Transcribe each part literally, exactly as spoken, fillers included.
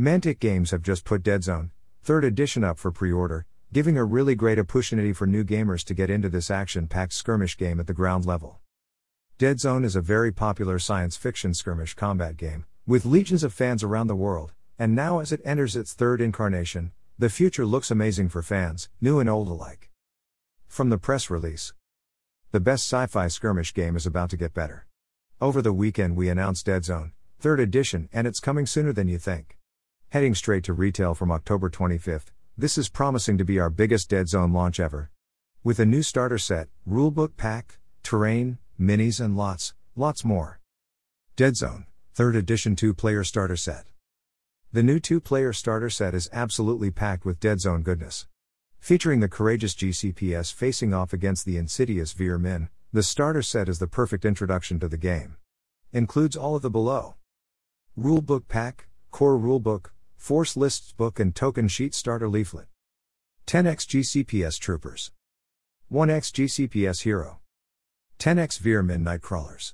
Mantic Games have just put Dead Zone, third edition up for pre-order, giving a really great opportunity for new gamers to get into this action-packed skirmish game at the ground level. Dead Zone is a very popular science fiction skirmish combat game, with legions of fans around the world, and now as it enters its third incarnation, the future looks amazing for fans, new and old alike. From the press release: the best sci-fi skirmish game is about to get better. Over the weekend we announced Dead Zone, third edition, and it's coming sooner than you think. Heading straight to retail from October twenty-fifth, this is promising to be our biggest Dead Zone launch ever. With a new starter set, rulebook pack, terrain, minis and lots, lots more. Dead Zone, third edition two player starter set. The new two player starter set is absolutely packed with Dead Zone goodness. Featuring the courageous G C P S facing off against the insidious Veer Min, the starter set is the perfect introduction to the game. Includes all of the below: rulebook pack, core rulebook, force lists book and token sheet starter leaflet. ten X G C P S troopers, one X G C P S hero, ten X Veer Min nightcrawlers,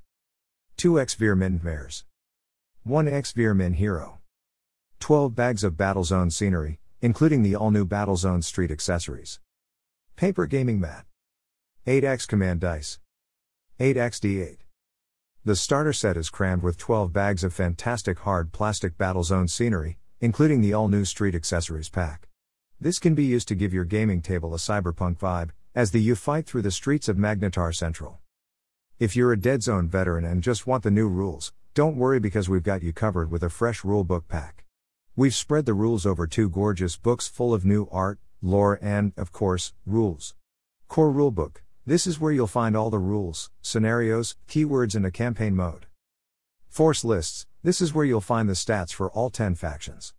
two X Veer Min mares, one X Veer Min hero. twelve bags of Battlezone scenery, including the all-new Battlezone street accessories. Paper gaming mat, eight X command dice, eight X D eight. The starter set is crammed with twelve bags of fantastic hard plastic Battlezone scenery, including the all-new Street Accessories pack. This can be used to give your gaming table a cyberpunk vibe, as the you fight through the streets of Magnetar Central. If you're a Dead Zone veteran and just want the new rules, don't worry because we've got you covered with a fresh rulebook pack. We've spread the rules over two gorgeous books full of new art, lore and, of course, rules. Core rulebook, this is where you'll find all the rules, scenarios, keywords and a campaign mode. Force lists, this is where you'll find the stats for all ten factions.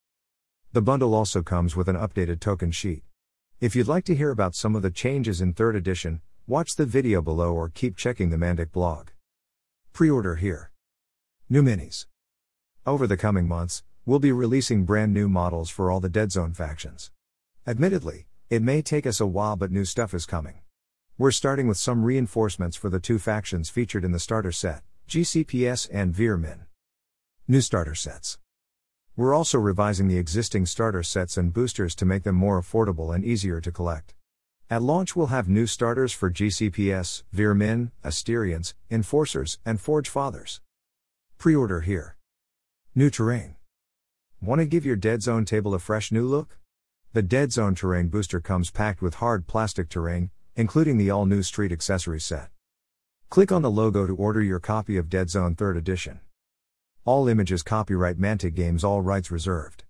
The bundle also comes with an updated token sheet. If you'd like to hear about some of the changes in third edition, watch the video below or keep checking the Mantic blog. Pre-order here. New minis. Over the coming months, we'll be releasing brand new models for all the Dead Zone factions. Admittedly, it may take us a while, but new stuff is coming. We're starting with some reinforcements for the two factions featured in the starter set, G C P S and Veer Min. New starter sets. We're also revising the existing starter sets and boosters to make them more affordable and easier to collect. At launch we'll have new starters for G C P S, Veer Min, Asterians, Enforcers, and Forge Fathers. Pre-order here. New terrain. Want to give your Dead Zone table a fresh new look? The Dead Zone terrain booster comes packed with hard plastic terrain, including the all-new street accessory set. Click on the logo to order your copy of Dead Zone third edition. All images copyright Mantic Games, all rights reserved.